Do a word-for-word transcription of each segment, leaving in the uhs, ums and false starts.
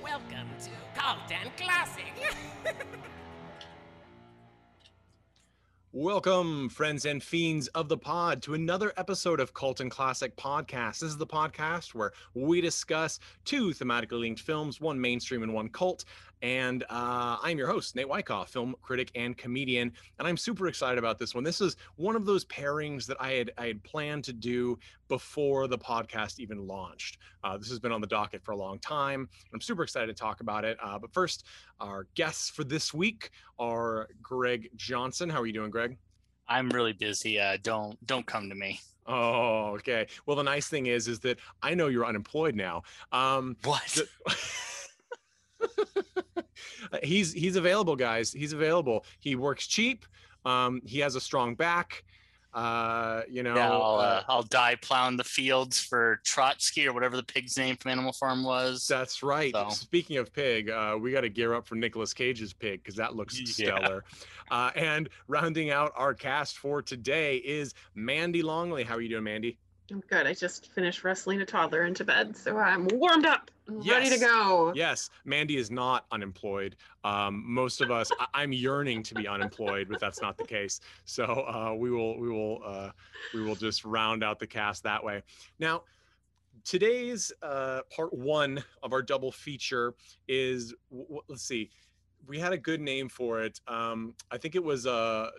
Welcome to Colton Classic. Welcome, friends and fiends of the pod, to another episode of Colton Classic Podcast. This is the podcast where we discuss two thematically linked films, one mainstream and one cult. And uh, I'm your host, Nate Wyckoff, film critic and comedian, and I'm super excited about this one. This is one of those pairings that I had I had planned to do before the podcast even launched. Uh, this has been on the docket for a long time, and I'm super excited to talk about it. Uh, but first, our guests for this week are Greg Johnson. How are you doing, Greg? I'm really busy. Uh, don't don't come to me. Oh, okay. Well, the nice thing is, is that I know you're unemployed now. Um, what? The- he's he's available, guys. He's available. He works cheap. Um, he has a strong back. Uh, you know, yeah, I'll, uh, uh, I'll die plowing the fields for Trotsky or whatever the pig's name from Animal Farm was. That's right. So. Speaking of pig, uh, we got to gear up for Nicolas Cage's Pig, because that looks yeah. stellar. Uh, and rounding out our cast for today is Mandy Longley. How are you doing, Mandy? I'm good. I just finished wrestling a toddler into bed, so I'm warmed up, I'm yes. ready to go. Yes, Mandy is not unemployed. Um, most of us, I- I'm yearning to be unemployed, but that's not the case. So uh, we will, we will, uh, we will just round out the cast that way. Now, today's uh, part one of our double feature is w- let's see, we had a good name for it. Um, I think it was a. Uh,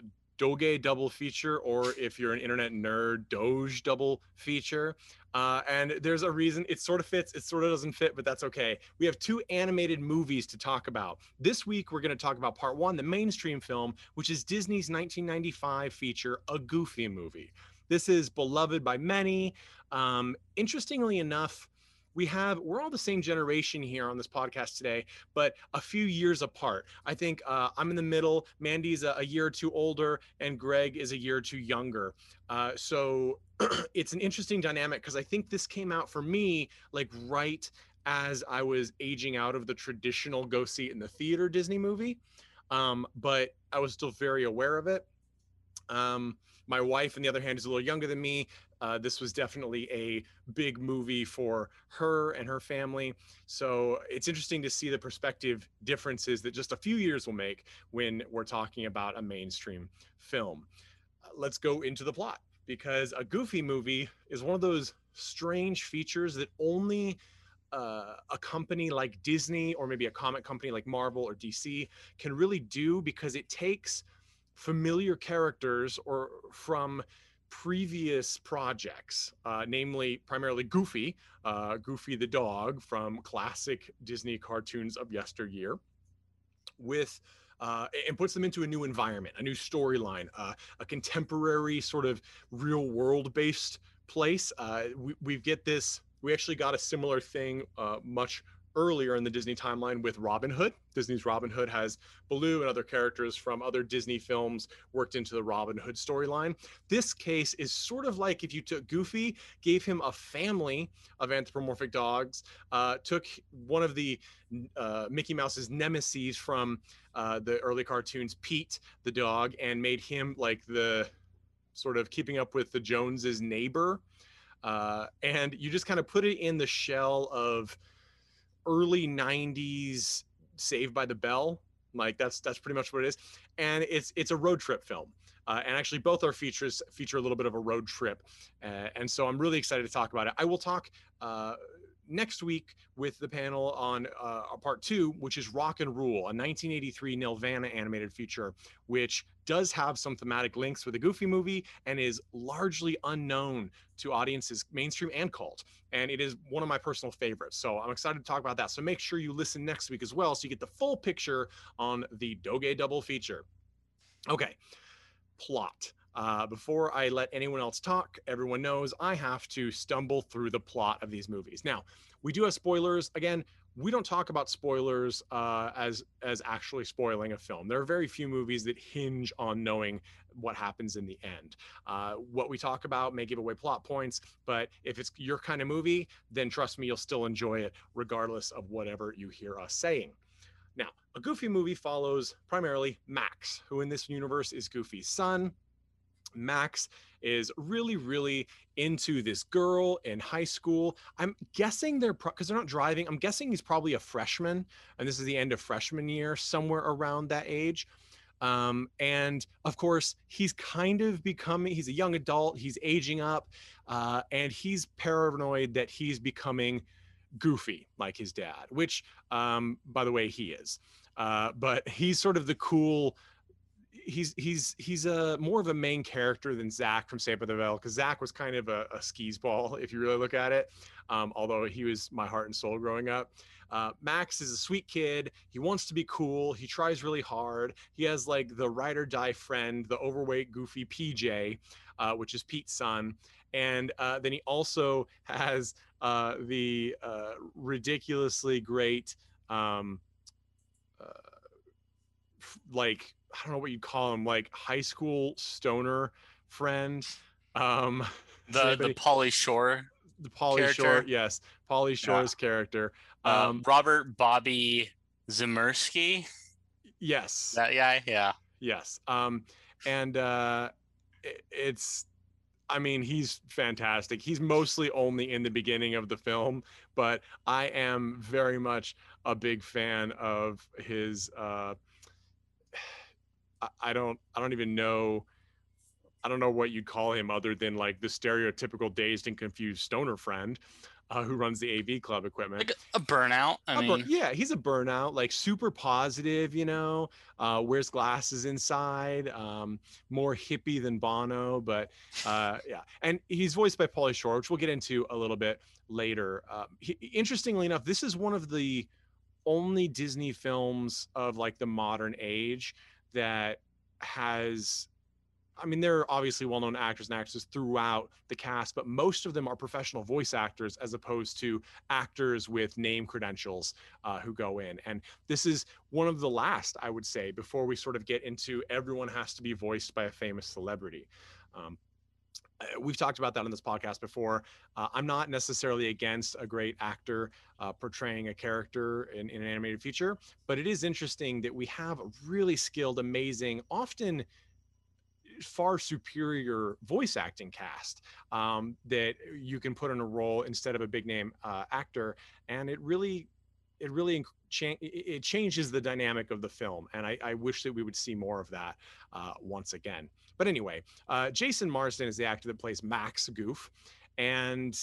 Doge double feature, or if you're an internet nerd, Doge double feature. Uh, and there's a reason. It sort of fits, it sort of doesn't fit, but that's okay. We have two animated movies to talk about. This week, we're going to talk about part one, the mainstream film, which is Disney's nineteen ninety-five feature, A Goofy Movie. This is beloved by many. Um, interestingly enough, We have, we're all the same generation here on this podcast today, but a few years apart. I think uh, I'm in the middle, Mandy's a, a year or two older, and Greg is a year or two younger. Uh, so it's an interesting dynamic, because I think this came out for me, like right as I was aging out of the traditional go see it in the theater Disney movie. Um, but I was still very aware of it. Um, my wife, on the other hand, is a little younger than me. Uh, this was definitely a big movie for her and her family. So it's interesting to see the perspective differences that just a few years will make when we're talking about a mainstream film. Uh, let's go into the plot, because A Goofy Movie is one of those strange features that only uh, a company like Disney, or maybe a comic company like Marvel or D C, can really do, because it takes familiar characters or from previous projects, uh, namely primarily Goofy, uh, Goofy the dog from classic Disney cartoons of yesteryear, with uh, and puts them into a new environment, a new storyline, uh, a contemporary sort of real world based place. Uh, we, we get this, we actually got a similar thing uh, much earlier in the Disney timeline with Robin Hood. Disney's Robin Hood has Baloo and other characters from other Disney films worked into the Robin Hood storyline. This case is sort of like if you took Goofy, gave him a family of anthropomorphic dogs, uh, took one of the uh, Mickey Mouse's nemesis from uh, the early cartoons, Pete the dog, and made him like the sort of keeping up with the Joneses neighbor. Uh, and you just kind of put it in the shell of early nineties Saved by the Bell. Like that's that's pretty much what it is. And it's it's a road trip film. Uh, and actually both our features feature a little bit of a road trip. Uh, and so I'm really excited to talk about it. I will talk uh, next week with the panel on uh, part two, which is Rock and Rule, a nineteen eighty-three Nelvana animated feature, which does have some thematic links with the Goofy Movie and is largely unknown to audiences, mainstream and cult. And it is one of my personal favorites. So I'm excited to talk about that. So make sure you listen next week as well, so you get the full picture on the Doge double feature. Okay. Plot. Uh, before I let anyone else talk, everyone knows I have to stumble through the plot of these movies. Now, we do have spoilers. Again, we don't talk about spoilers uh, as as actually spoiling a film. There are very few movies that hinge on knowing what happens in the end. Uh, what we talk about may give away plot points, but if it's your kind of movie, then trust me, you'll still enjoy it regardless of whatever you hear us saying. Now, a Goofy Movie follows primarily Max, who in this universe is Goofy's son. Max is really, really into this girl in high school. I'm guessing they're, because they're not driving, I'm guessing he's probably a freshman, and this is the end of freshman year, somewhere around that age. Um, and of course, he's kind of becoming, he's a young adult, he's aging up, uh, and he's paranoid that he's becoming goofy like his dad, which um by the way he is, uh but he's sort of the cool, he's he's he's a more of a main character than Zach from Saved by the Bell, because Zach was kind of a, a skis ball if you really look at it, um although he was my heart and soul growing up. uh Max is a sweet kid, he wants to be cool, he tries really hard, he has like the ride or die friend, the overweight goofy P J, uh which is Pete's son, and uh then he also has Uh, the uh, ridiculously great, um, uh, like, I don't know what you'd call him, like high school stoner friend. Um, the the Pauly Shore. The Pauly Shore, yes. Pauly Shore's yeah. character. Um, um, Robert Bobby Zimmerski. Yes. That guy, yeah. Yes. Um, and uh, it, it's... I mean, he's fantastic. He's mostly only in the beginning of the film, but I am very much a big fan of his, uh, I don't, I don't even know. I don't know what you'd call him other than like the stereotypical dazed and confused stoner friend, uh, who runs the A V club equipment. Like a burnout. I a mean, bur yeah, he's a burnout, like super positive, you know, uh, wears glasses inside, um, more hippie than Bono, but uh, yeah. And he's voiced by Pauly Shore, which we'll get into a little bit later. Uh, he, interestingly enough, this is one of the only Disney films of like the modern age that has, I mean, there are obviously well-known actors and actresses throughout the cast, but most of them are professional voice actors as opposed to actors with name credentials uh, who go in. And this is one of the last, I would say, before we sort of get into everyone has to be voiced by a famous celebrity. Um, we've talked about that on this podcast before. Uh, I'm not necessarily against a great actor uh, portraying a character in, in an animated feature, but it is interesting that we have a really skilled, amazing, often far superior voice acting cast um, that you can put in a role instead of a big name uh, actor. And it really, it really cha it changes the dynamic of the film. And I, I wish that we would see more of that uh, once again. But anyway, uh, Jason Marsden is the actor that plays Max Goof. And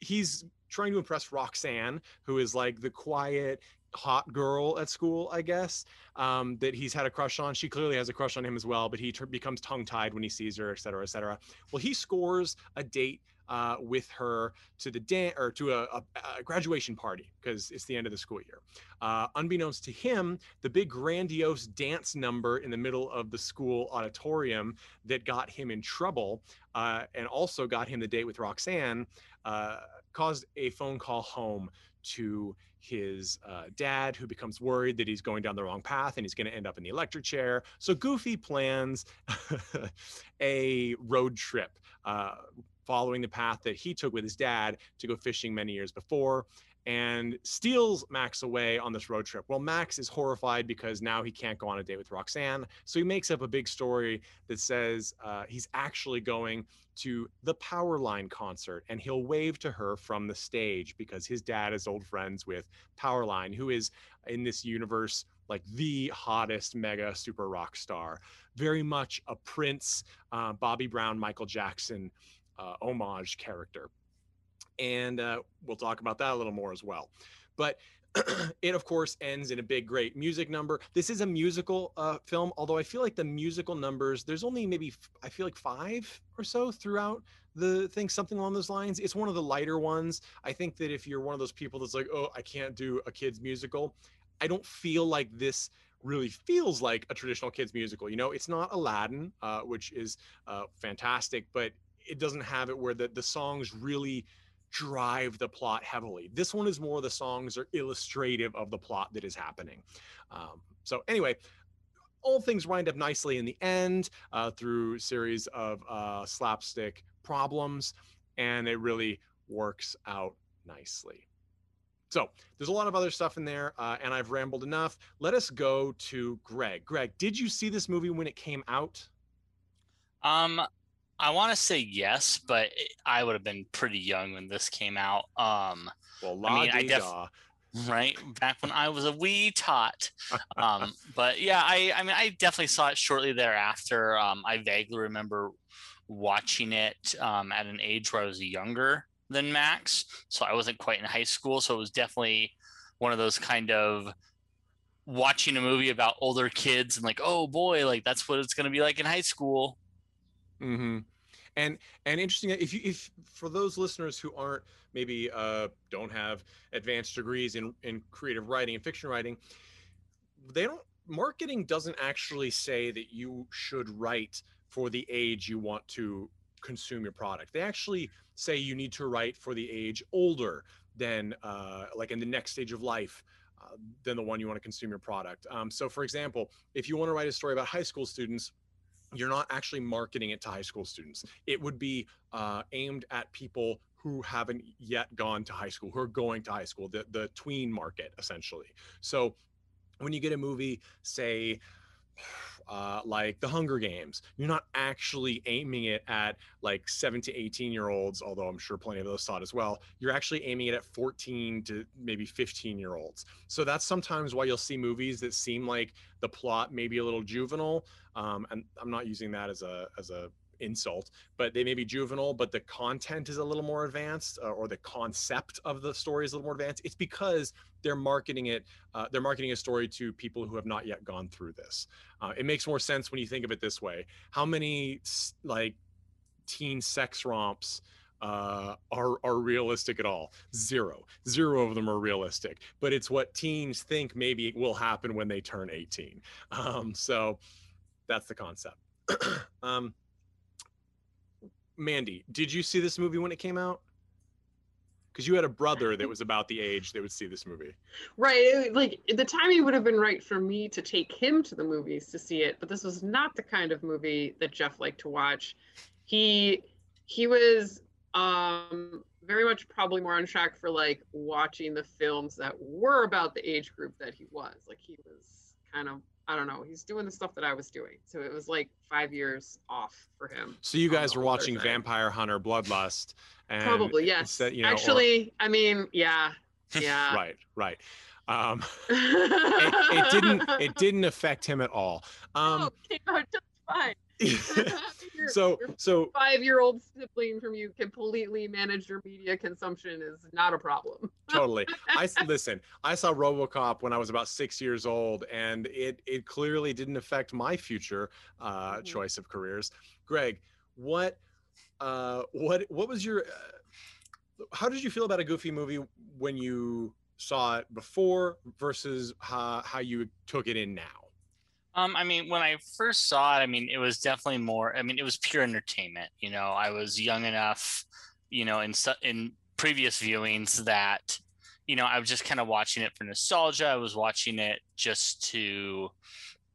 he's trying to impress Roxanne, who is like the quiet, hot girl at school, I guess, um, that he's had a crush on. She clearly has a crush on him as well, but he t becomes tongue-tied when he sees her, et cetera, et cetera. Well, he scores a date uh, with her to the dan or to a, a, a graduation party because it's the end of the school year. Uh, unbeknownst to him, the big grandiose dance number in the middle of the school auditorium that got him in trouble uh, and also got him the date with Roxanne uh, caused a phone call home to his uh, dad, who becomes worried that he's going down the wrong path and he's going to end up in the electric chair. So Goofy plans a road trip uh, following the path that he took with his dad to go fishing many years before, and steals Max away on this road trip. Well, Max is horrified because now he can't go on a date with Roxanne. So he makes up a big story that says uh, he's actually going to the Powerline concert and he'll wave to her from the stage because his dad is old friends with Powerline, who is in this universe like the hottest mega super rock star. Very much a Prince, uh, Bobby Brown, Michael Jackson uh, homage character. And uh, we'll talk about that a little more as well. But it, of course, ends in a big, great music number. This is a musical uh, film, although I feel like the musical numbers, there's only maybe, I feel like five or so throughout the thing, something along those lines. It's one of the lighter ones. I think that if you're one of those people that's like, oh, I can't do a kid's musical, I don't feel like this really feels like a traditional kid's musical. You know, it's not Aladdin, uh, which is uh, fantastic, but it doesn't have it where the, the songs really drive the plot heavily. This one is more the songs are illustrative of the plot that is happening. Um, so anyway, all things wind up nicely in the end uh, through a series of uh, slapstick problems, and it really works out nicely. So there's a lot of other stuff in there, uh, and I've rambled enough. Let us go to Greg. Greg, did you see this movie when it came out? Um. I want to say yes, but I would have been pretty young when this came out. Um, well, la I mean, I def- right back when I was a wee tot. Um, but yeah, I, I mean, I definitely saw it shortly thereafter. Um, I vaguely remember watching it um, at an age where I was younger than Max, so I wasn't quite in high school. So it was definitely one of those kind of watching a movie about older kids and like, oh boy, like that's what it's going to be like in high school. Mm-hmm. And and interesting, if you if for those listeners who aren't maybe uh, don't have advanced degrees in, in creative writing and fiction writing, they don't marketing doesn't actually say that you should write for the age you want to consume your product. They actually say you need to write for the age older than uh, like in the next stage of life. Uh, than the one you want to consume your product. Um, so, for example, if you want to write a story about high school students, you're not actually marketing it to high school students. It would be uh, aimed at people who haven't yet gone to high school, who are going to high school, the, the tween market, essentially. So when you get a movie, say, uh, like The Hunger Games, you're not actually aiming it at like seven to eighteen year olds, although I'm sure plenty of those saw it as well. You're actually aiming it at fourteen to maybe fifteen year olds. So that's sometimes why you'll see movies that seem like the plot may be a little juvenile. Um, and I'm not using that as a as a insult, but they may be juvenile, but the content is a little more advanced, uh, or the concept of the story is a little more advanced. It's because they're marketing it, uh, they're marketing a story to people who have not yet gone through this. Uh, it makes more sense when you think of it this way. How many like teen sex romps uh, are are realistic at all? Zero. Zero of them are realistic, but it's what teens think maybe will happen when they turn eighteen. Um, so. That's the concept. um, Mandy, did you see this movie when it came out? Because you had a brother that was about the age that would see this movie. Right. Like, the timing would have been right for me to take him to the movies to see it, but this was not the kind of movie that Jeff liked to watch. He he was um, very much probably more on track for, like, watching the films that were about the age group that he was. Like, he was kind of I don't know. He's doing the stuff that I was doing. So it was like five years off for him. So you guys were watching Vampire Hunter Bloodlust. And probably, yes. That, you know, Actually, or... I mean, yeah. Yeah. Right, right. Um, it, it didn't it didn't affect him at all. Um, no, it came out just fine. your, so, your so five-year-old sibling from you completely manage your media consumption is not a problem. Totally. I listen. I saw RoboCop when I was about six years old, and it it clearly didn't affect my future uh, mm-hmm. choice of careers. Greg, what uh, what what was your? Uh, how did you feel about a Goofy movie when you saw it before versus how, how you took it in now? Um, I mean, when I first saw it, I mean, it was definitely more. I mean, it was pure entertainment. You know, I was young enough. You know, in in. previous viewings that, you know, I was just kind of watching it for nostalgia. I was watching it just to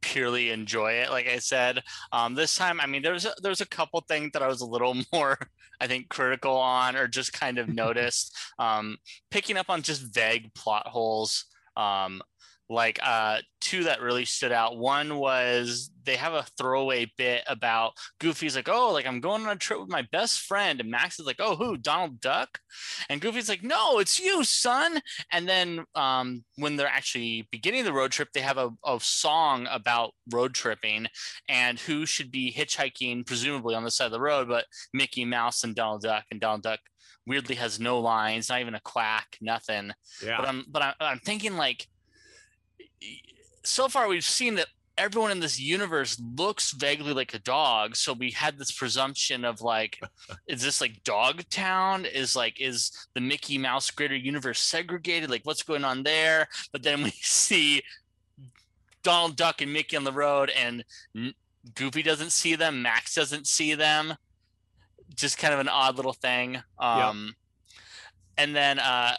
purely enjoy it. Like I said, um, this time, I mean, there was a, there was a couple things that I was a little more, I think, critical on, or just kind of noticed, um, picking up on just vague plot holes. Um, like uh, two that really stood out. One was they have a throwaway bit about Goofy's like, oh, like I'm going on a trip with my best friend. And Max is like, oh, who? Donald Duck? And Goofy's like, no, it's you, son. And then um, when they're actually beginning the road trip, they have a, a song about road tripping and who should be hitchhiking, presumably on the side of the road, but Mickey Mouse and Donald Duck. And Donald Duck weirdly has no lines, not even a quack, nothing. Yeah. But I'm, but I'm, I'm thinking like, so far we've seen that everyone in this universe looks vaguely like a dog, so we had this presumption of like, is this like Dogtown? Is like, is the Mickey Mouse greater universe segregated? Like, what's going on there? But then we see Donald Duck and Mickey on the road, and Goofy doesn't see them, Max doesn't see them. Just kind of an odd little thing. Um yep. And then uh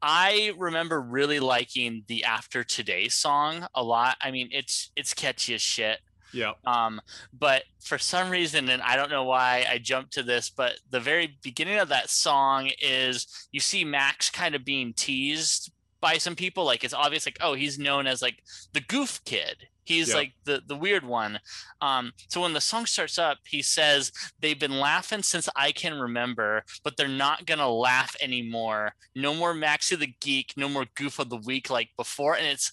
I remember really liking the After Today song a lot. I mean, it's it's catchy as shit. Yeah. Um, but for some reason, and I don't know why I jumped to this, but the very beginning of that song is you see Max kind of being teased by some people. Like, it's obvious, like, oh, he's known as like the Goof Kid. He's yep. like the, the weird one. Um, so when the song starts up, he says, they've been laughing since I can remember, but they're not going to laugh anymore. No more Maxie the Geek, no more Goof of the Week like before. And it's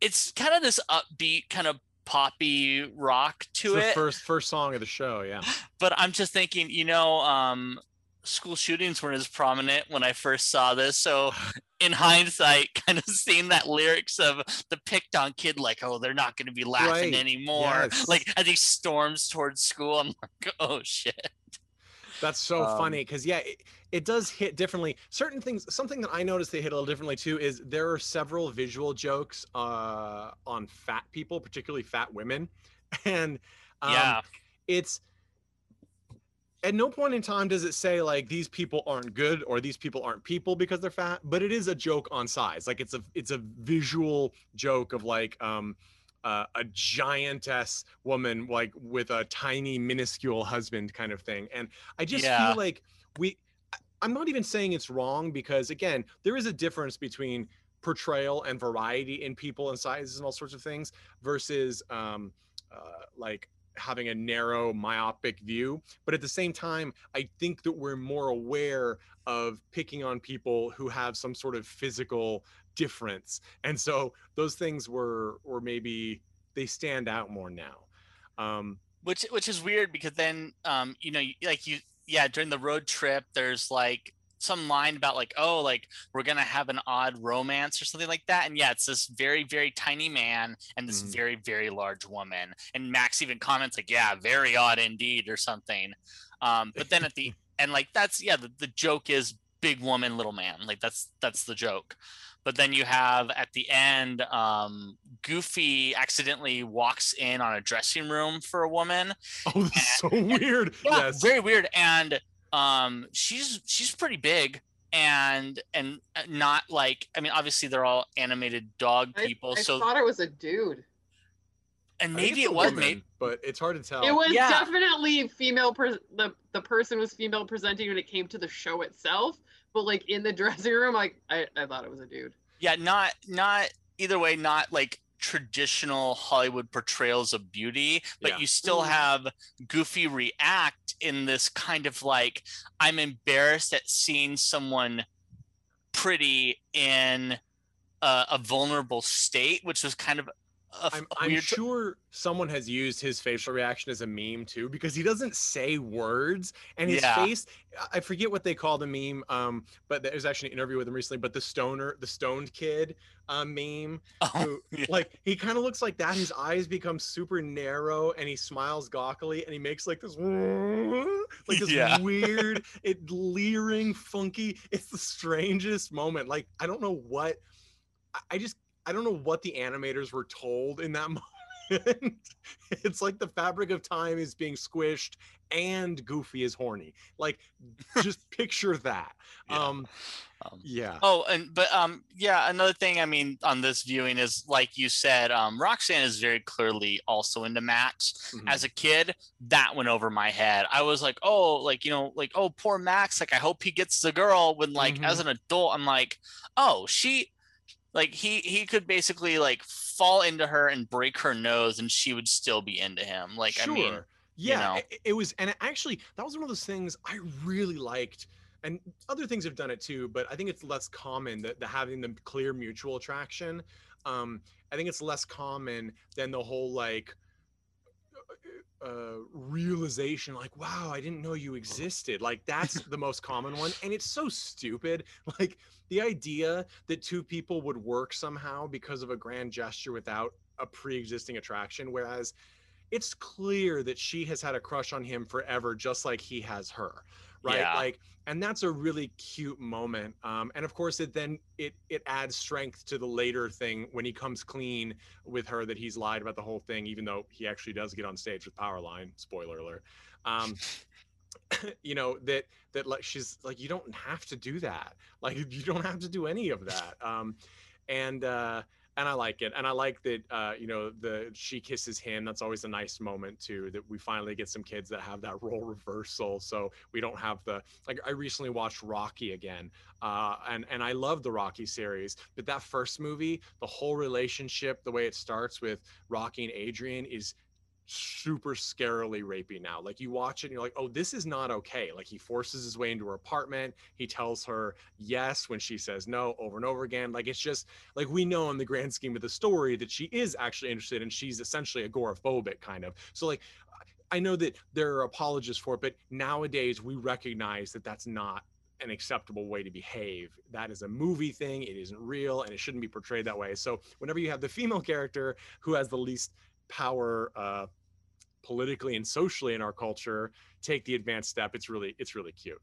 it's kind of this upbeat, kind of poppy rock to it's it. The first, first song of the show, yeah. But I'm just thinking, you know, um, school shootings weren't as prominent when I first saw this. So... in hindsight, kind of seeing that lyrics of the picked on kid, like, oh, they're not going to be laughing right. anymore. Yes. Like, as he storms towards school, I'm like, oh, shit. That's so um, funny because, yeah, it, it does hit differently. Certain things, something that I noticed they hit a little differently, too, is there are several visual jokes uh, on fat people, particularly fat women. And um, yeah. it's... at no point in time does it say like these people aren't good or these people aren't people because they're fat, but it is a joke on size. Like it's a it's a visual joke of like um, uh, a giantess woman like with a tiny minuscule husband kind of thing. And I just yeah. feel like we, I'm not even saying it's wrong because again, there is a difference between portrayal and variety in people and sizes and all sorts of things versus um, uh, like, having a narrow myopic view, but at the same time I think that we're more aware of picking on people who have some sort of physical difference, and so those things were or maybe they stand out more now, um which which is weird because then um you know like you yeah during the road trip there's like some line about like, oh, like we're gonna have an odd romance or something like that, and yeah, it's this very very tiny man and this mm. very very large woman, and Max even comments like, yeah, very odd indeed or something, um but then at the and like that's yeah the, the joke is big woman little man, like that's that's the joke. But then you have at the end, um, Goofy accidentally walks in on a dressing room for a woman. Oh, that's so weird. And, yeah, yes. Very weird. And um she's she's pretty big and and not like, I mean obviously they're all animated dog people. I, I so thought it was a dude and maybe it was woman, maybe but it's hard to tell. It was yeah. definitely female pre- the the person was female presenting when it came to the show itself, but like in the dressing room like I, I thought it was a dude. Yeah, not not either way, not like traditional Hollywood portrayals of beauty, but yeah. you still have Goofy react in this kind of like, I'm embarrassed at seeing someone pretty in a, a vulnerable state, which was kind of a, I'm, a weird... I'm sure someone has used his facial reaction as a meme too, because he doesn't say words and his yeah. face, I forget what they call the meme, um, but there was actually an interview with him recently, but the stoner, the stoned kid uh, meme, oh, who, yeah. like he kind of looks like that. His eyes become super narrow and he smiles gawkily and he makes like this, like this yeah. weird, it leering, funky. It's the strangest moment. Like, I don't know what, I just, I don't know what the animators were told in that moment. It's like the fabric of time is being squished and Goofy is horny. Like, just picture that. Yeah. Um, um, yeah. Oh, and but um, yeah, another thing, I mean, on this viewing is like you said, um, Roxanne is very clearly also into Max. Mm-hmm. As a kid, that went over my head. I was like, oh, like, you know, like, oh, poor Max. Like, I hope he gets the girl. When like, mm-hmm. as an adult, I'm like, oh, she... Like he he could basically like fall into her and break her nose and she would still be into him. Like, sure. I mean, yeah, you know. it, it was. And actually, that was one of those things I really liked. And other things have done it too, but I think it's less common that the having the clear mutual attraction. Um, I think it's less common than the whole like uh, realization, like, wow, I didn't know you existed. Like that's the most common one. And it's so stupid. Like the idea that two people would work somehow because of a grand gesture without a pre-existing attraction. Whereas it's clear that she has had a crush on him forever, just like he has her. Right. Yeah. Like, and that's a really cute moment. Um, and of course it then it it adds strength to the later thing when he comes clean with her that he's lied about the whole thing, even though he actually does get on stage with Powerline, spoiler alert. Um, you know, that that like she's like, you don't have to do that. Like you don't have to do any of that. Um, and uh And I like it. And I like that, uh, you know, the she kisses him. That's always a nice moment, too, that we finally get some kids that have that role reversal. So we don't have the like I recently watched Rocky again uh, and, and I love the Rocky series. But that first movie, the whole relationship, the way it starts with Rocky and Adrian is super scarily rapey now. Like you watch it and you're like, oh, this is not okay. Like he forces his way into her apartment. He tells her yes when she says no over and over again. Like it's just like we know in the grand scheme of the story that she is actually interested and she's essentially agoraphobic kind of. So like I know that there are apologists for it, but nowadays we recognize that that's not an acceptable way to behave. That is a movie thing. It isn't real and it shouldn't be portrayed that way. So whenever you have the female character who has the least power uh politically and socially in our culture take the advanced step, it's really it's really cute.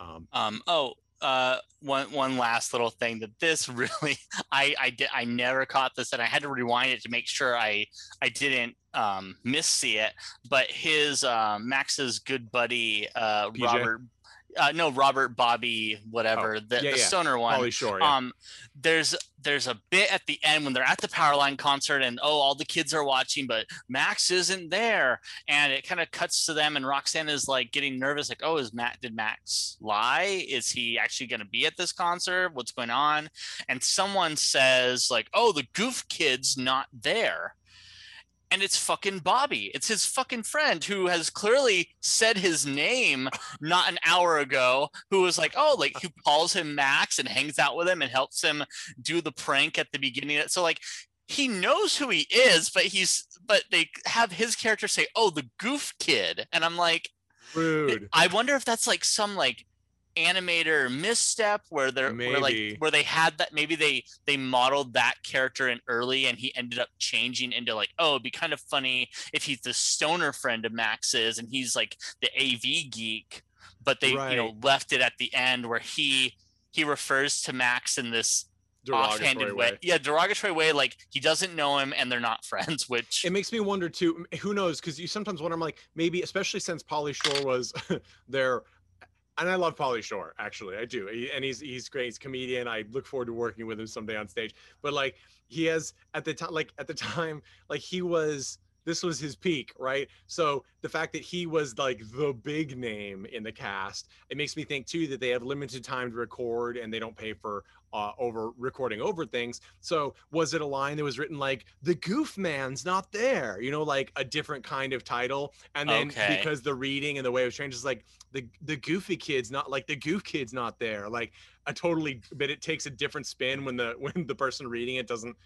um, um oh uh one one last little thing that this really I I did I never caught this and I had to rewind it to make sure I I didn't um miss see it, but his uh, Max's good buddy uh P J? Robert Uh, no, Robert, Bobby, whatever, oh, the, yeah, the yeah. stoner one. Probably sure, yeah. Um, there's there's a bit at the end when they're at the Powerline concert and, oh, all the kids are watching, but Max isn't there. And it kind of cuts to them and Roxanne is like getting nervous, like, oh, is Matt, did Max lie? Is he actually going to be at this concert? What's going on? And someone says like, oh, the Goof kid's not there. And it's fucking Bobby. It's his fucking friend who has clearly said his name not an hour ago, who was like, oh, like who calls him Max and hangs out with him and helps him do the prank at the beginning. So like he knows who he is, but he's but they have his character say, oh, the Goof kid. And I'm like, rude. I wonder if that's like some like animator misstep where they're where like where they had that maybe they they modeled that character in early and he ended up changing into like, oh, it'd be kind of funny if he's the stoner friend of Max's and he's like the A V geek, but they right. you know left it at the end where he he refers to Max in this derogatory way. way yeah derogatory way, like he doesn't know him and they're not friends, which it makes me wonder too, who knows, because you sometimes wonder, I'm like, maybe especially since Pauly Shore was their And I love Pauly Shore, actually. I do. He, and he's he's great. He's a comedian. I look forward to working with him someday on stage. But like he has at the time, like at the time, like he was, this was his peak, right? So the fact that he was like the big name in the cast, it makes me think too that they have limited time to record and they don't pay for uh, over recording over things. So was it a line that was written like the Goof Man's not there, you know, like a different kind of title? And then okay. because the reading and the way it was changed is like the the Goofy Kid's not like the Goof Kid's not there, like a totally, but it takes a different spin when the when the person reading it doesn't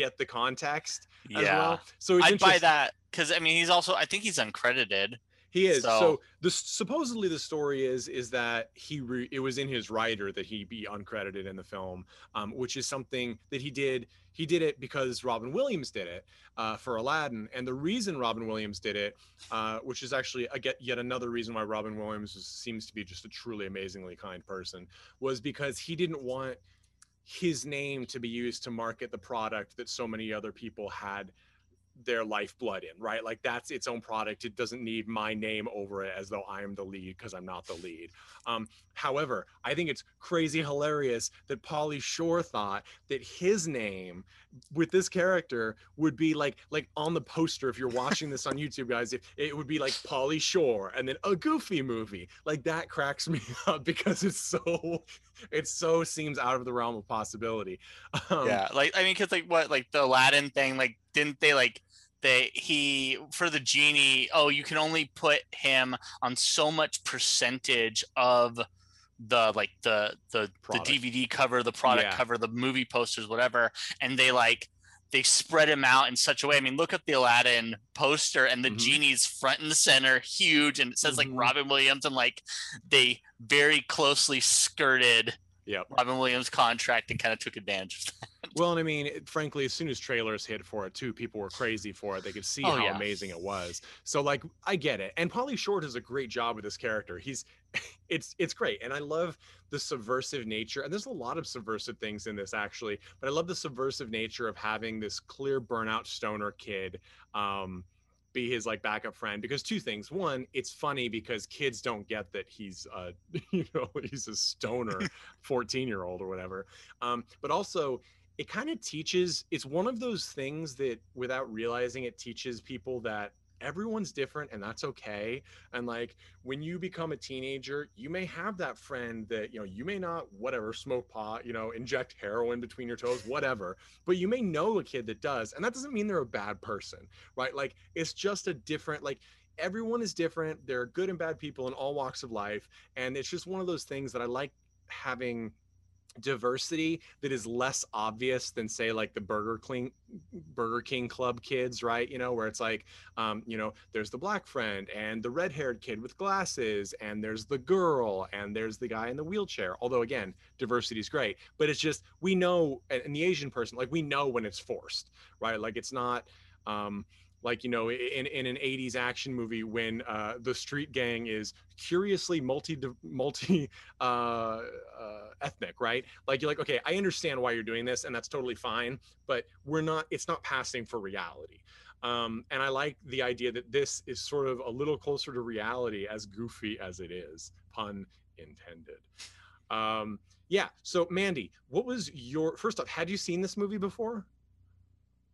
get the context yeah. as well. So I'd buy that, because I mean he's also I think he's uncredited. He is. So, so the supposedly the story is is that he re, it was in his writer that he be uncredited in the film, um, which is something that he did. He did it because Robin Williams did it uh, for Aladdin, and the reason Robin Williams did it, uh, which is actually a, yet another reason why Robin Williams was, seems to be just a truly amazingly kind person, was because he didn't want his name to be used to market the product that so many other people had their lifeblood in, right? Like that's its own product. It doesn't need my name over it as though I am the lead because I'm not the lead. Um, However, I think it's crazy hilarious that Pauly Shore thought that his name with this character would be like like on the poster. If you're watching this on YouTube, guys, if it, it would be like Pauly Shore and then A Goofy Movie. Like, that cracks me up because it's so it so seems out of the realm of possibility. Um, yeah, like I mean, because like what like the Aladdin thing, like didn't they like. That he for the genie, oh, you can only put him on so much percentage of the like the the, the D V D cover, the product yeah. cover, the movie posters, whatever. And they like they spread him out in such a way. I mean, look at the Aladdin poster and the mm-hmm. genie's front and center, huge, and it says mm-hmm. like Robin Williams, and like they very closely skirted yep. Robin Williams' contract and kind of took advantage of that. Well, and I mean, frankly, as soon as trailers hit for it, too, people were crazy for it. They could see oh, how yeah. amazing it was. So, like, I get it. And Pauly Shore does a great job with this character. He's, it's, it's great. And I love the subversive nature. And there's a lot of subversive things in this, actually. But I love the subversive nature of having this clear burnout stoner kid um, be his, like, backup friend. Because two things. One, it's funny because kids don't get that he's, uh, you know, he's a stoner fourteen-year-old or whatever. Um, but also... it kind of teaches, it's one of those things that without realizing it teaches people that everyone's different and that's okay. And like when you become a teenager, you may have that friend that, you know, you may not, whatever, smoke pot, you know, inject heroin between your toes, whatever, but you may know a kid that does. And that doesn't mean they're a bad person, right? Like it's just a different, like everyone is different. There are good and bad people in all walks of life. And it's just one of those things that I like having diversity that is less obvious than say like the Burger King Burger King Club kids, right? You know, where it's like, um, you know, there's the black friend and the red-haired kid with glasses and there's the girl and there's the guy in the wheelchair. Although again, diversity is great, but it's just, we know, and the Asian person, like we know when it's forced, right? Like it's not, um, like, you know, in, in an eighties action movie when uh, the street gang is curiously multi, multi uh, uh, ethnic, right? Like, you're like, okay, I understand why you're doing this and that's totally fine, but we're not, it's not passing for reality. Um, and I like the idea that this is sort of a little closer to reality, as goofy as it is, pun intended. Um, yeah, so Mandy, what was your, first off, had you seen this movie before?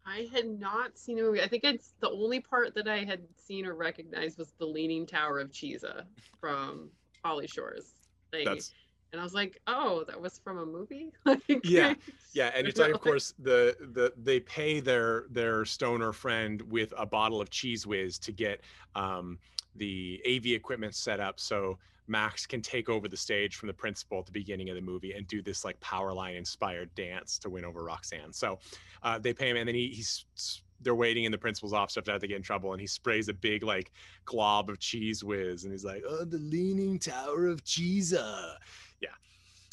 I had not seen a movie. I think it's the only part that I had seen or recognized was the Leaning Tower of Cheesa from Pauly Shore's thing. That's... And I was like, oh, that was from a movie? Like, yeah. Yeah. And it's like, of course, the the they pay their their stoner friend with a bottle of Cheese Whiz to get um, the A V equipment set up so Max can take over the stage from the principal at the beginning of the movie and do this like Powerline inspired dance to win over Roxanne. So uh, they pay him, and then he, he's they're waiting in the principal's office after they get in trouble, and he sprays a big like glob of Cheese Whiz, and he's like, "Oh, the Leaning Tower of Cheesa." Yeah,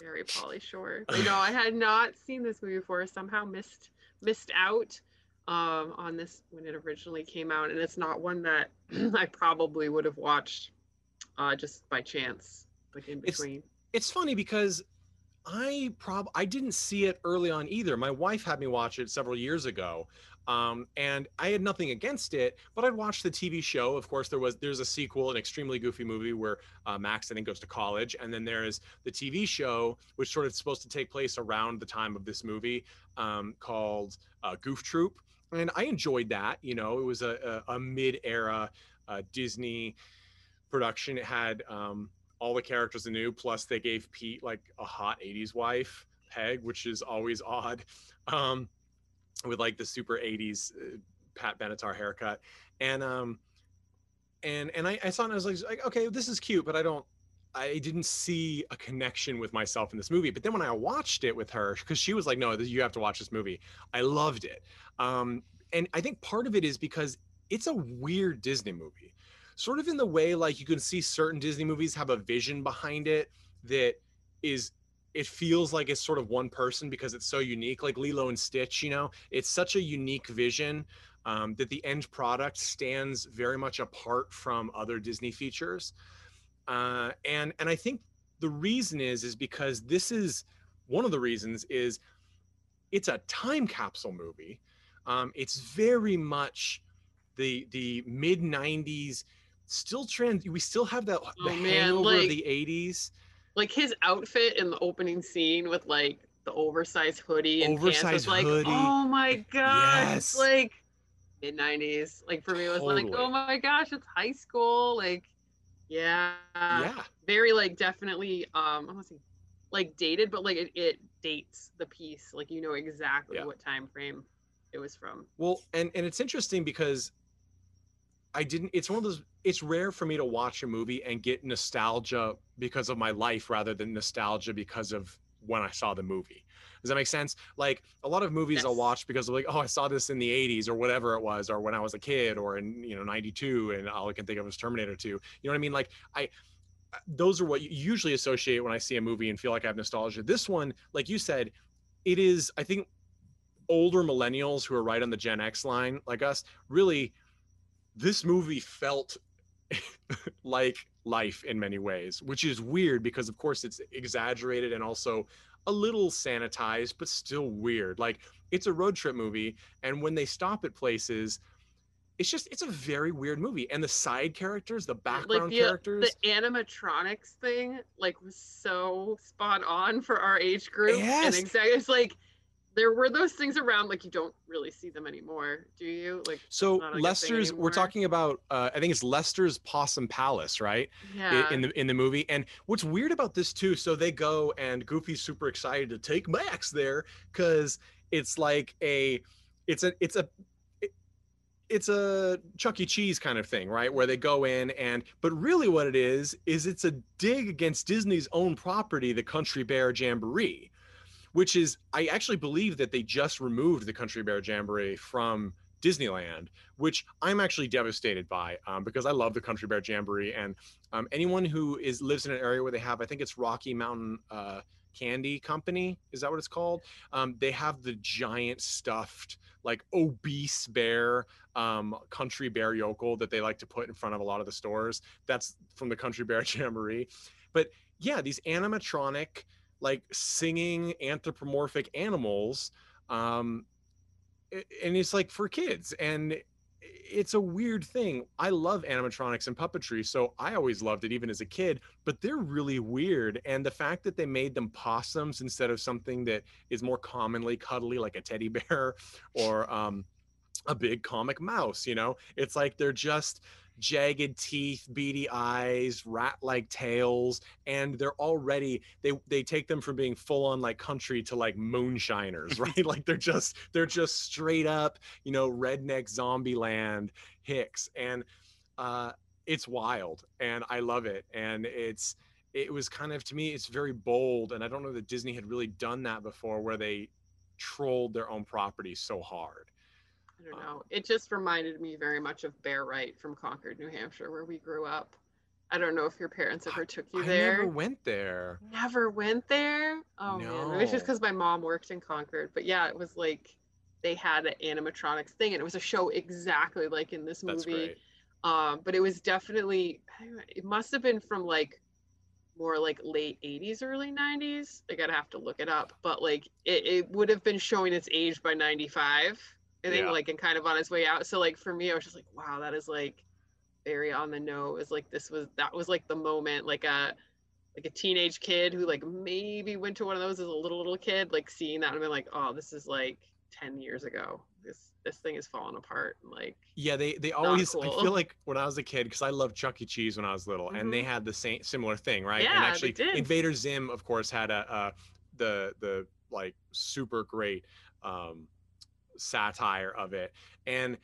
very Pauly Shore. You know, I had not seen this movie before. Somehow missed missed out um, on this when it originally came out, and it's not one that I probably would have watched. Uh, just by chance, like in between. It's, it's funny because I prob I didn't see it early on either. My wife had me watch it several years ago, um, and I had nothing against it. But I'd watched the T V show. Of course, there was there's a sequel, an Extremely Goofy Movie, where uh, Max I think goes to college, and then there is the T V show, which sort of supposed to take place around the time of this movie, um, called uh, Goof Troop, and I enjoyed that. You know, it was a a, a mid-era uh, Disney production. It had um all the characters are new, plus they gave Pete like a hot eighties wife, Peg, which is always odd, um with like the super eighties uh, Pat Benatar haircut, and um and and I, I saw it and I was like, okay, this is cute, but I don't I didn't see a connection with myself in this movie. But then when I watched it with her, because she was like, no, you have to watch this movie, I loved it. Um and I think part of it is because it's a weird Disney movie, sort of in the way like you can see certain Disney movies have a vision behind it that is, it feels like it's sort of one person because it's so unique, like Lilo and Stitch, you know, it's such a unique vision um, that the end product stands very much apart from other Disney features. Uh, and, and I think the reason is, is because this is, one of the reasons is it's a time capsule movie. Um, it's very much the, the mid nineties, still trans we still have that oh, the man, hangover like, of the eighties Like his outfit in the opening scene with like the oversized hoodie and oversized pants was like, hoodie. Oh my gosh, yes. Like mid nineties. Like for me, it was totally. Like, oh my gosh, it's high school. Like, yeah, yeah. Very like definitely. Um, I want to say like dated, but like it, it dates the piece. Like you know exactly yeah. what time frame it was from. Well, and and it's interesting because I didn't. It's one of those. It's rare for me to watch a movie and get nostalgia because of my life rather than nostalgia because of when I saw the movie. Does that make sense? Like a lot of movies yes. I'll watch because of like, oh, I saw this in the eighties or whatever it was, or when I was a kid, or in you know ninety-two, and all I can think of is Terminator two. You know what I mean? Like I, those are what you usually associate when I see a movie and feel like I have nostalgia. This one, like you said, it is. I think older millennials who are right on the Gen X line, like us, really. This movie felt like life in many ways, which is weird because of course it's exaggerated and also a little sanitized, but still weird. Like it's a road trip movie. And when they stop at places, it's just, it's a very weird movie. And the side characters, the background like the, characters. The animatronics thing like was so spot on for our age group. Yes. And exactly, it's like, there were those things around, like you don't really see them anymore, do you? Like so, Lester's. We're talking about. Uh, I think it's Lester's Possum Palace, right? Yeah. In the in the movie, and what's weird about this too? So they go, and Goofy's super excited to take Max there because it's like a, it's a, it's a. It's a Chuck E. Cheese kind of thing, right? Where they go in and, but really what it is, is it's a dig against Disney's own property, the Country Bear Jamboree. Which is, I actually believe that they just removed the Country Bear Jamboree from Disneyland, which I'm actually devastated by um, because I love the Country Bear Jamboree. And um, anyone who is lives in an area where they have, I think it's Rocky Mountain uh, Candy Company, is that what it's called? Um, they have the giant stuffed, like obese bear, um, Country Bear yokel that they like to put in front of a lot of the stores. That's from the Country Bear Jamboree. But yeah, these animatronic, like singing anthropomorphic animals. Um, and it's like for kids and it's a weird thing. I love animatronics and puppetry. So I always loved it even as a kid, but they're really weird. And the fact that they made them possums instead of something that is more commonly cuddly, like a teddy bear or um, a big comic mouse, you know, it's like, they're just jagged teeth, beady eyes, rat-like tails, and they're already they they take them from being full-on like country to like moonshiners, right? Like they're just they're just straight up, you know, redneck zombie land hicks, and uh, it's wild, and I love it, and it's it was kind of to me it's very bold, and I don't know that Disney had really done that before, where they trolled their own property so hard. I don't know. It just reminded me very much of Bear Right from Concord, New Hampshire, where we grew up. I don't know if your parents ever took you I there. I never went there. Never went there? Oh, no. Man. It was just because my mom worked in Concord. But yeah, it was like they had an animatronics thing, and it was a show exactly like in this movie. That's great. Um, but it was definitely, it must have been from like more like late eighties, early nineties. I gotta have to look it up. But like it, it would have been showing its age by ninety-five. I think yeah. like and kind of on his way out. So like for me, I was just like, wow, that is like very on the nose. Like this was that was like the moment, like a like a teenage kid who like maybe went to one of those as a little little kid, like seeing that and been like, oh, this is like ten years ago. This this thing is falling apart. Like yeah, they they always cool. I feel like when I was a kid, because I loved Chuck E. Cheese when I was little, mm-hmm. and they had the same similar thing, right? Yeah, and actually, they did. Invader Zim, of course, had a uh, the the like super great. Um, satire of it, and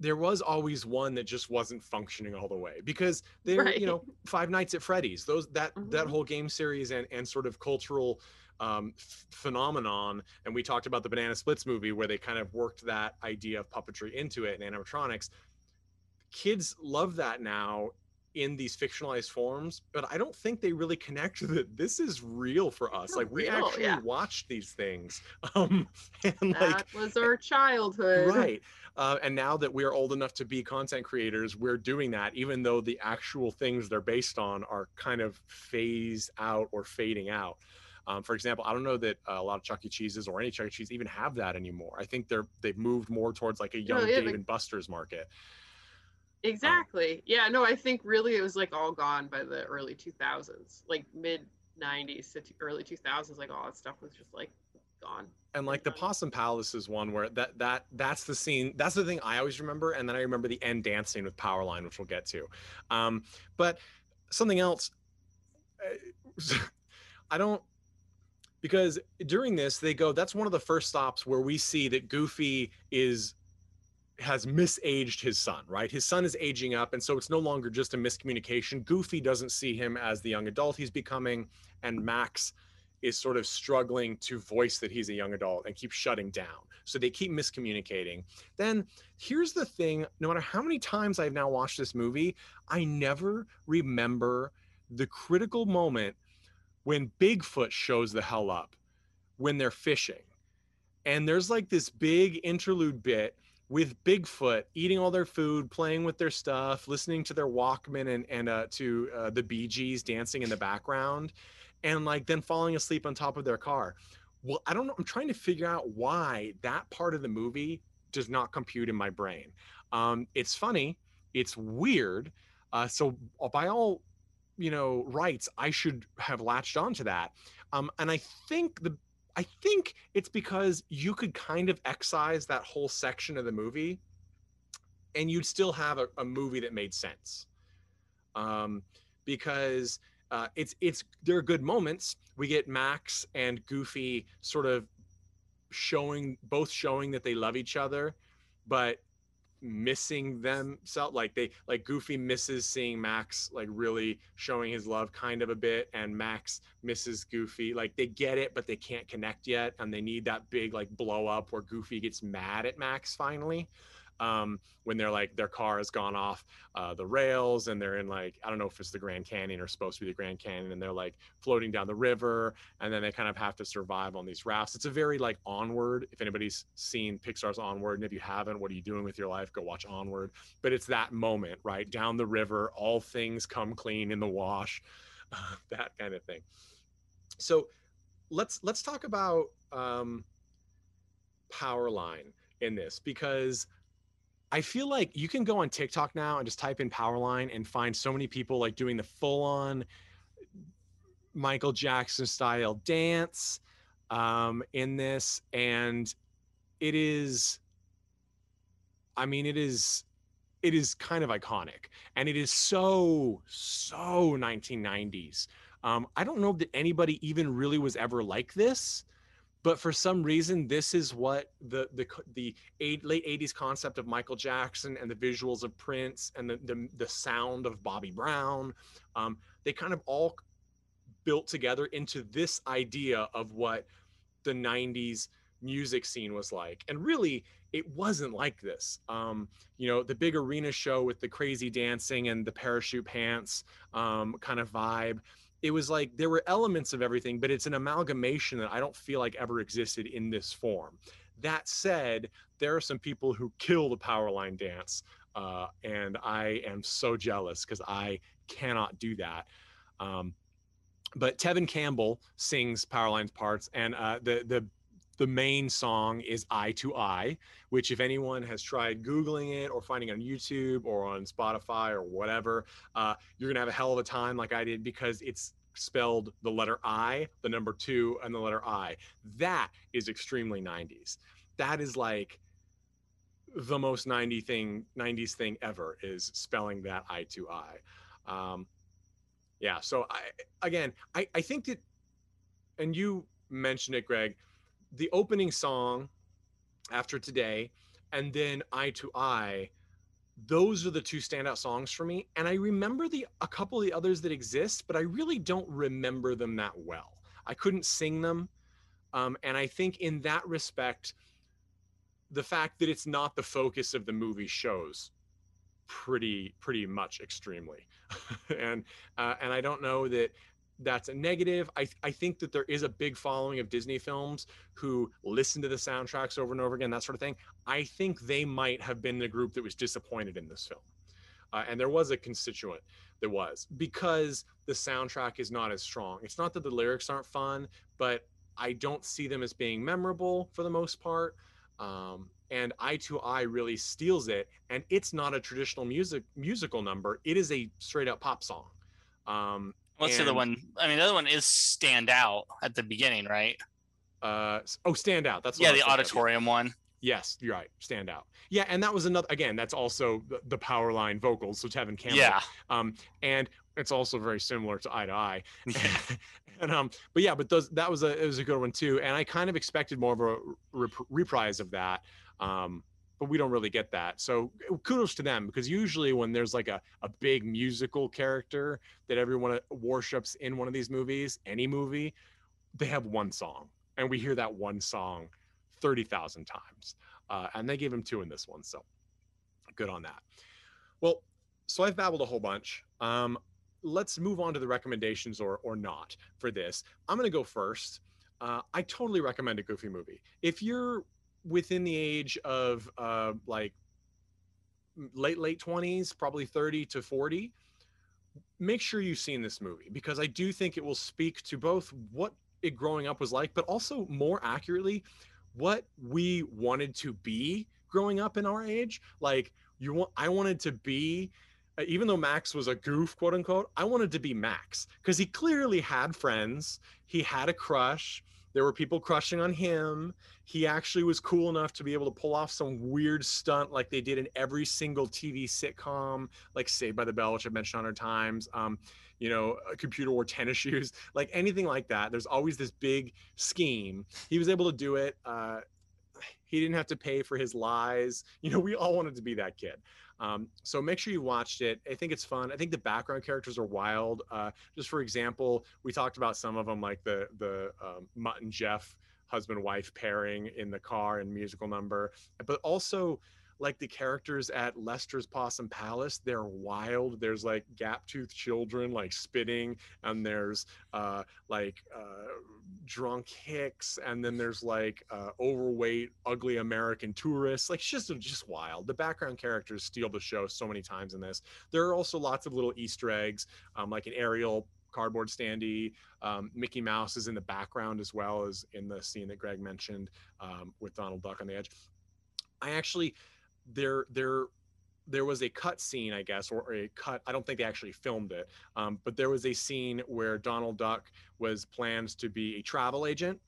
there was always one that just wasn't functioning all the way because they were right. you know Five Nights at Freddy's, those that mm-hmm. that whole game series and and sort of cultural um f- phenomenon, and we talked about the Banana Splits movie where they kind of worked that idea of puppetry into it and animatronics. Kids love that now in these fictionalized forms, but I don't think they really connect that this is real for us. It's like we real, actually yeah. watched these things. Um, and that like, was our childhood. Right. Uh, and now that we're old enough to be content creators, we're doing that, even though the actual things they're based on are kind of phased out or fading out. Um, for example, I don't know that uh, a lot of Chuck E. Cheese's or any Chuck E. Cheese even have that anymore. I think they're, they've moved more towards like a young no, yeah, Dave like- and Buster's market. Exactly. Yeah, no, I think really it was like all gone by the early two thousands, like mid nineties to early two thousands, like all that stuff was just like gone. And like the Possum Palace is one where that that that's the scene, that's the thing I always remember. And then I remember the end dance scene with Powerline, which we'll get to. Um, but something else, I don't, because during this they go, that's one of the first stops where we see that Goofy is has misaged his son, right? His son is aging up, and so it's no longer just a miscommunication. Goofy doesn't see him as the young adult he's becoming, and Max is sort of struggling to voice that he's a young adult and keeps shutting down. So they keep miscommunicating. Then here's the thing, no matter how many times I've now watched this movie, I never remember the critical moment when Bigfoot shows the hell up when they're fishing. And there's like this big interlude bit with Bigfoot eating all their food, playing with their stuff, listening to their Walkman and, and uh, to uh, the Bee Gees dancing in the background, and like then falling asleep on top of their car. Well, I don't know. I'm trying to figure out why that part of the movie does not compute in my brain. Um, it's funny. It's weird. Uh, so by all, you know, rights, I should have latched onto that. Um, and I think the I think it's because you could kind of excise that whole section of the movie and you'd still have a, a movie that made sense. Um, because uh, it's, it's, there are good moments. We get Max and Goofy sort of showing, both showing that they love each other, but missing themselves. Like they, like Goofy misses seeing Max, like really showing his love kind of a bit, and Max misses Goofy. Like they get it, but they can't connect yet, and they need that big like blow up where Goofy gets mad at Max finally, um, when they're like their car has gone off uh, the rails, and they're in like, I don't know if it's the Grand Canyon or supposed to be the Grand Canyon, and they're like floating down the river, and then they kind of have to survive on these rafts. It's a very like Onward, if anybody's seen Pixar's Onward, and if you haven't, what are you doing with your life? Go watch Onward. But it's that moment, right? Down the river, all things come clean in the wash, uh, that kind of thing. So let's let's talk about um, Powerline in this, because I feel like you can go on TikTok now and just type in Powerline and find so many people like doing the full-on Michael Jackson style dance um, in this. And it is, I mean, it is, it is kind of iconic, and it is so, so nineteen nineties. Um, I don't know that anybody even really was ever like this. But for some reason, this is what the the the eight, late eighties concept of Michael Jackson and the visuals of Prince and the the, the sound of Bobby Brown, um, they kind of all built together into this idea of what the nineties music scene was like. And really, it wasn't like this. Um, you know, the big arena show with the crazy dancing and the parachute pants um, kind of vibe. It was like there were elements of everything, but it's an amalgamation that I don't feel like ever existed in this form. That said, there are some people who kill the Powerline dance, uh, and I am so jealous because I cannot do that. Um, but Tevin Campbell sings Powerline's parts, and uh, the the the main song is Eye to Eye, which if anyone has tried Googling it or finding it on YouTube or on Spotify or whatever, uh, you're gonna have a hell of a time like I did, because it's spelled the letter I, the number two, and the letter I. That is extremely nineties. That is like the most nineties thing, nineties thing ever, is spelling that Eye to Eye. Um, yeah, so I, again, I, I think that, and you mentioned it, Greg, the opening song After Today and then Eye to Eye, those are the two standout songs for me. And I remember the a couple of the others that exist, but I really don't remember them that well. I couldn't sing them. Um, and I think in that respect, the fact that it's not the focus of the movie shows pretty, pretty much extremely. and, uh, and I don't know that that's a negative. I, I think that there is a big following of Disney films who listen to the soundtracks over and over again, that sort of thing. I think they might have been the group that was disappointed in this film. Uh, and there was a constituent that was, because the soundtrack is not as strong. It's not that the lyrics aren't fun, but I don't see them as being memorable for the most part. Um, and Eye to Eye really steals it. And it's not a traditional music musical number. It is a straight up pop song. Um, What's and, the other one? I mean, the other one is Stand Out at the beginning, right? Uh, oh, Stand Out. That's what yeah, the auditorium about. one. Yes, you're right. Stand Out. Yeah, and that was another. Again, that's also the, the Powerline vocals. So Tevin Campbell. Yeah. Um, and it's also very similar to Eye to Eye. Yeah. And um, but yeah, but those that was a it was a good one too. And I kind of expected more of a rep reprise of that. Um. But we don't really get that. So kudos to them, because usually when there's like a, a big musical character that everyone worships in one of these movies, any movie, they have one song. And we hear that one song thirty thousand times. Uh, and they gave him two in this one. So good on that. Well, so I've babbled a whole bunch. Um, let's move on to the recommendations or, or not for this. I'm going to go first. Uh, I totally recommend A Goofy Movie. If you're within the age of uh, like late, late twenties, probably thirty to forty, make sure you've seen this movie, because I do think it will speak to both what it growing up was like, but also more accurately, what we wanted to be growing up in our age. Like you want, I wanted to be, even though Max was a goof, quote unquote, I wanted to be Max, because he clearly had friends. He had a crush. There were people crushing on him. He actually was cool enough to be able to pull off some weird stunt like they did in every single T V sitcom, like Saved by the Bell, which I've mentioned a hundred times, um, you know, a computer wore tennis shoes, like anything like that. There's always this big scheme. He was able to do it. Uh, he didn't have to pay for his lies. You know, we all wanted to be that kid. Um, so make sure you watched it. I think it's fun. I think the background characters are wild. Uh, just for example, we talked about some of them, like the, the um, Mutt and Jeff husband wife pairing in the car and musical number, but also like the characters at Lester's Possum Palace. They're wild. There's like gap toothed children, like spitting, and there's uh, like uh, drunk hicks. And then there's like uh, overweight, ugly American tourists. Like it's just, just wild. The background characters steal the show so many times in this. There are also lots of little Easter eggs, um, like an aerial cardboard standee. Um, Mickey Mouse is in the background as well as in the scene that Greg mentioned um, with Donald Duck on the edge. I actually, there there there was a cut scene, I guess, or a cut, I don't think they actually filmed it, um but there was a scene where Donald Duck was plans to be a travel agent,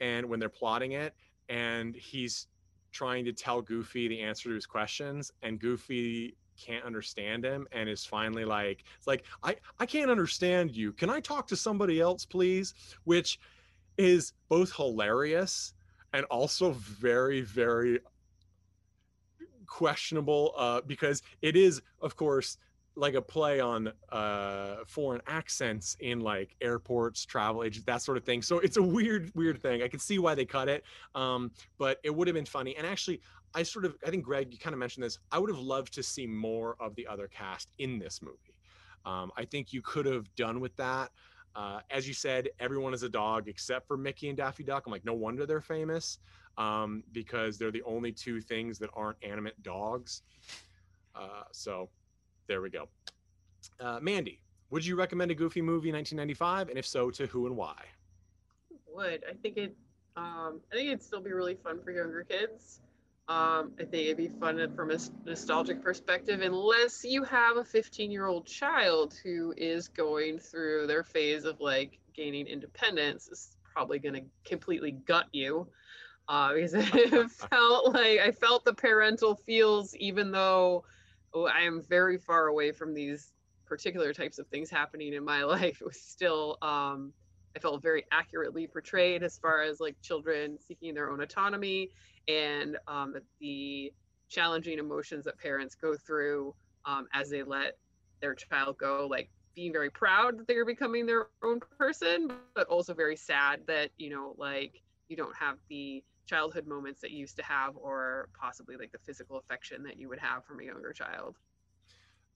and when they're plotting it, and he's trying to tell Goofy the answer to his questions, and Goofy can't understand him, and is finally like, it's like, I I can't understand you, can I talk to somebody else please, which is both hilarious and also very, very questionable, uh because it is of course like a play on uh foreign accents in like airports, travel agents, that sort of thing. So it's a weird weird thing. I can see why they cut it, um but it would have been funny. And actually, I sort of I think Greg, you kind of mentioned this, I would have loved to see more of the other cast in this movie. um I think you could have done with that. Uh as you said, everyone is a dog except for Mickey and Daffy Duck. I'm like, no wonder they're famous. Um, because they're the only two things that aren't animate dogs. Uh, so there we go. Uh, Mandy, would you recommend A Goofy Movie nineteen ninety-five? And if so, to who and why? I would. I think it, um, I think it'd still be really fun for younger kids. Um, I think it'd be fun from a nostalgic perspective, unless you have a fifteen year old child who is going through their phase of like gaining independence. It's probably going to completely gut you. Uh, because it felt like I felt the parental feels, even though oh, I am very far away from these particular types of things happening in my life. It was still, um, I felt very accurately portrayed as far as like children seeking their own autonomy and um, the challenging emotions that parents go through um, as they let their child go, like being very proud that they are becoming their own person, but also very sad that, you know, like you don't have the childhood moments that you used to have, or possibly like the physical affection that you would have from a younger child.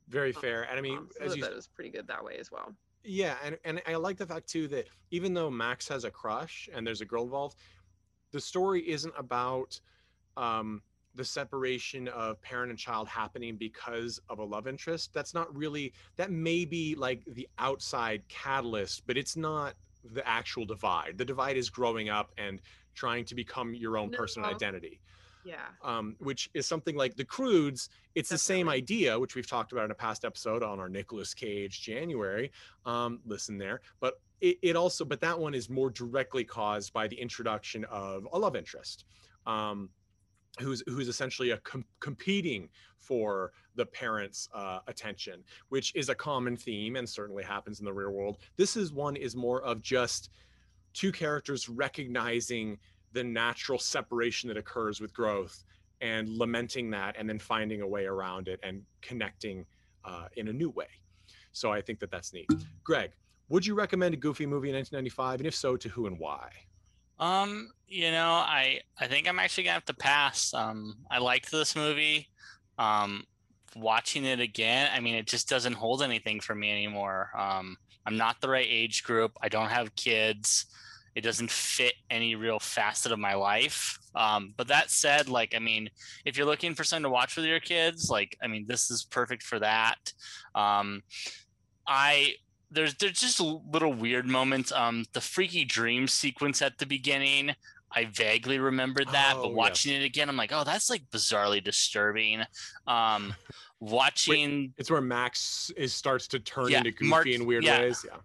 Very fair. And I mean, um, so as you, that was pretty good that way as well. Yeah. And, and I like the fact too, that even though Max has a crush and there's a girl involved, the story isn't about um, the separation of parent and child happening because of a love interest. That's not really, that may be like the outside catalyst, but it's not the actual divide. The divide is growing up and trying to become your own no. personal identity. Yeah. Um, which is something like The Croods. It's Definitely. the same idea, which we've talked about in a past episode on our Nicolas Cage January. Um, listen there. But it, it also, but that one is more directly caused by the introduction of a love interest, um, who's who's essentially a com- competing for the parents' uh, attention, which is a common theme and certainly happens in the real world. This is one is more of just two characters recognizing the natural separation that occurs with growth and lamenting that and then finding a way around it and connecting uh, in a new way. So I think that that's neat. Greg, would you recommend a Goofy Movie in nineteen ninety-five? And if so, to who and why? Um, you know, I, I think I'm actually gonna have to pass. Um, I liked this movie. Um, watching it again, I mean, it just doesn't hold anything for me anymore. Um, I'm not the right age group. I don't have kids. It doesn't fit any real facet of my life. Um, but that said, like, I mean, if you're looking for something to watch with your kids, like, I mean, this is perfect for that. Um, I, There's there's just little weird moments. Um, the freaky dream sequence at the beginning, I vaguely remembered that, oh, but watching yeah. it again, I'm like, oh, that's like bizarrely disturbing. Um, watching Wait, it's where Max is starts to turn yeah, into Goofy Mark, in weird yeah, ways. Yeah,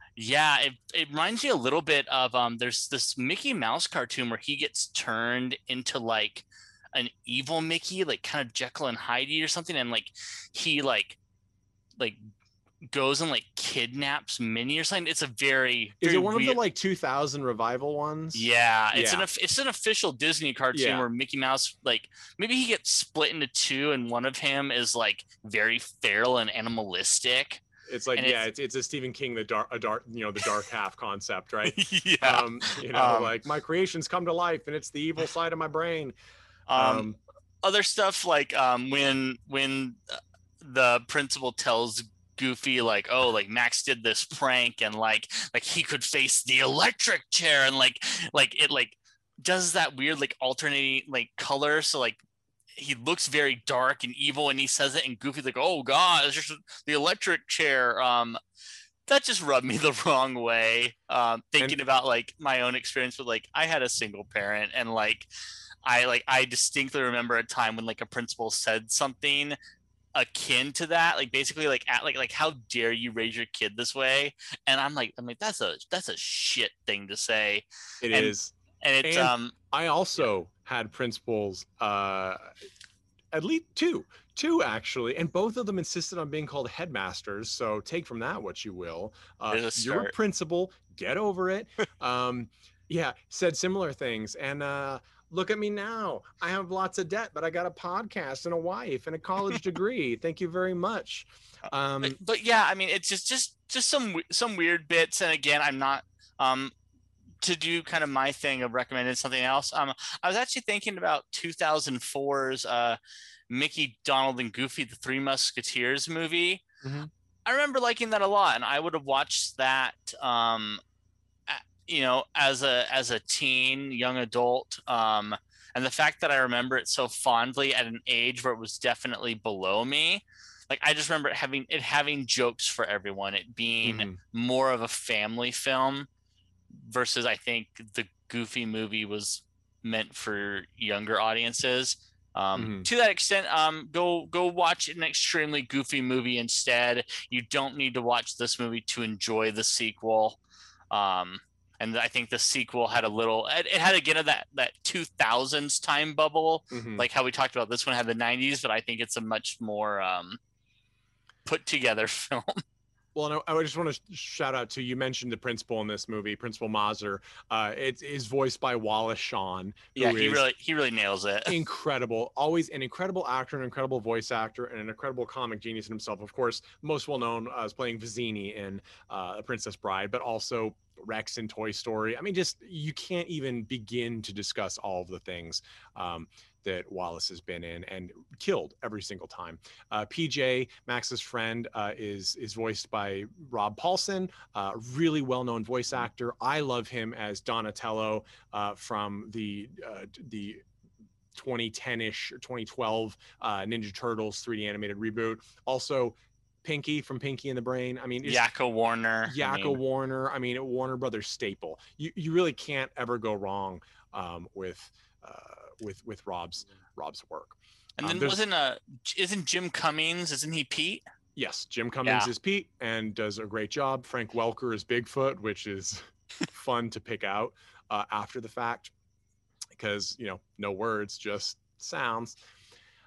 yeah. It it reminds me a little bit of um. There's this Mickey Mouse cartoon where he gets turned into like an evil Mickey, like kind of Jekyll and Hyde or something, and like he like like. goes and like kidnaps Minnie or something. It's a very, very is it one weird... of the like two thousand revival ones? Yeah, it's yeah. an it's an official Disney cartoon yeah. where Mickey Mouse, like maybe he gets split into two, and one of him is like very feral and animalistic. It's like and yeah, it's, it's a Stephen King the dark, a dark you know the dark half concept, right? Yeah, um, you know, um, like my creations come to life, and it's the evil side of my brain. Um, um other stuff like um when when the principal tells Goofy like, oh, like Max did this prank and like like he could face the electric chair, and like like it like does that weird like alternating like color, so like he looks very dark and evil, and he says it, and Goofy's like, oh god, it's just the electric chair. Um that just rubbed me the wrong way, um thinking and- about like my own experience with like I had a single parent, and like I like I distinctly remember a time when like a principal said something akin to that, like basically like at like like how dare you raise your kid this way, and I'm like I'm like that's a that's a shit thing to say. It and, is and it's and um I also yeah. had principals, uh at least two two actually, and both of them insisted on being called headmasters, so take from that what you will. Uh, you're a principal, get over it. Um yeah, said similar things, and uh look at me now. I have lots of debt, but I got a podcast and a wife and a college degree. Thank you very much. Um, but, but yeah, I mean, it's just, just, just some, some weird bits. And again, I'm not, um, to do kind of my thing of recommending something else. Um, I was actually thinking about two thousand four's uh, Mickey, Donald, and Goofy, the Three Musketeers movie. Mm-hmm. I remember liking that a lot, and I would have watched that, um, you know, as a as a teen, young adult, um, and the fact that I remember it so fondly at an age where it was definitely below me, like I just remember it having it having jokes for everyone, it being mm-hmm. more of a family film versus I think the Goofy Movie was meant for younger audiences. Um, mm-hmm. To that extent, um, go go watch an Extremely Goofy Movie instead. You don't need to watch this movie to enjoy the sequel. Um, And I think the sequel had a little, it had again of that, that two thousands time bubble, mm-hmm. like how we talked about this one had the nineties, but I think it's a much more um, put together film. Well, and I, I just want to shout out to, you mentioned the principal in this movie, Principal Mazur. Uh, it is voiced by Wallace Shawn. Yeah, he really he really nails it. Incredible. Always an incredible actor, an incredible voice actor, and an incredible comic genius in himself. Of course, most well-known as playing Vizzini in uh, The Princess Bride, but also Rex in Toy Story. I mean, just you can't even begin to discuss all of the things um, that Wallace has been in and killed every single time. Uh, P J, Max's friend, uh, is is voiced by Rob Paulsen, uh, really well-known voice actor. I love him as Donatello uh, from the uh, the twenty ten-ish or twenty twelve uh, Ninja Turtles three D animated reboot. Also, Pinky from Pinky and the Brain. I mean, Yakko Warner. Yakko I mean. Warner. I mean, a Warner Brothers staple. You you really can't ever go wrong um, with uh, with with Rob's Rob's work. And um, then wasn't a isn't Jim Cummings? Isn't he Pete? Yes, Jim Cummings yeah. is Pete and does a great job. Frank Welker is Bigfoot, which is fun to pick out uh, after the fact because, you know, no words, just sounds.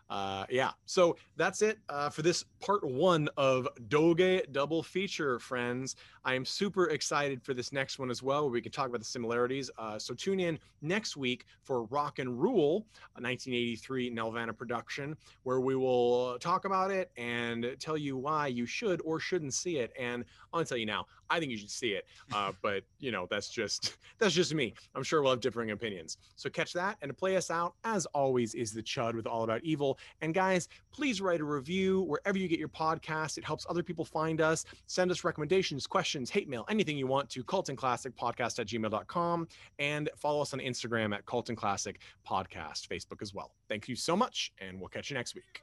Uh, yeah, so that's it uh, for this part one of Doge Double Feature, friends. I am super excited for this next one as well, where we can talk about the similarities. Uh, so tune in next week for Rock and Rule, a nineteen eighty-three Nelvana production, where we will talk about it and tell you why you should or shouldn't see it. And I'll tell you now, I think you should see it. Uh, but, you know, that's just that's just me. I'm sure we'll have differing opinions. So catch that. And to play us out, as always, is the Chud with All About Evil. And guys, please write a review wherever you get your podcast. It helps other people find us. Send us recommendations, questions, hate mail, anything you want to cult and classic podcast at gmail dot com. And follow us on Instagram at Cult and Classic Podcast, Facebook as well. Thank you so much, and we'll catch you next week.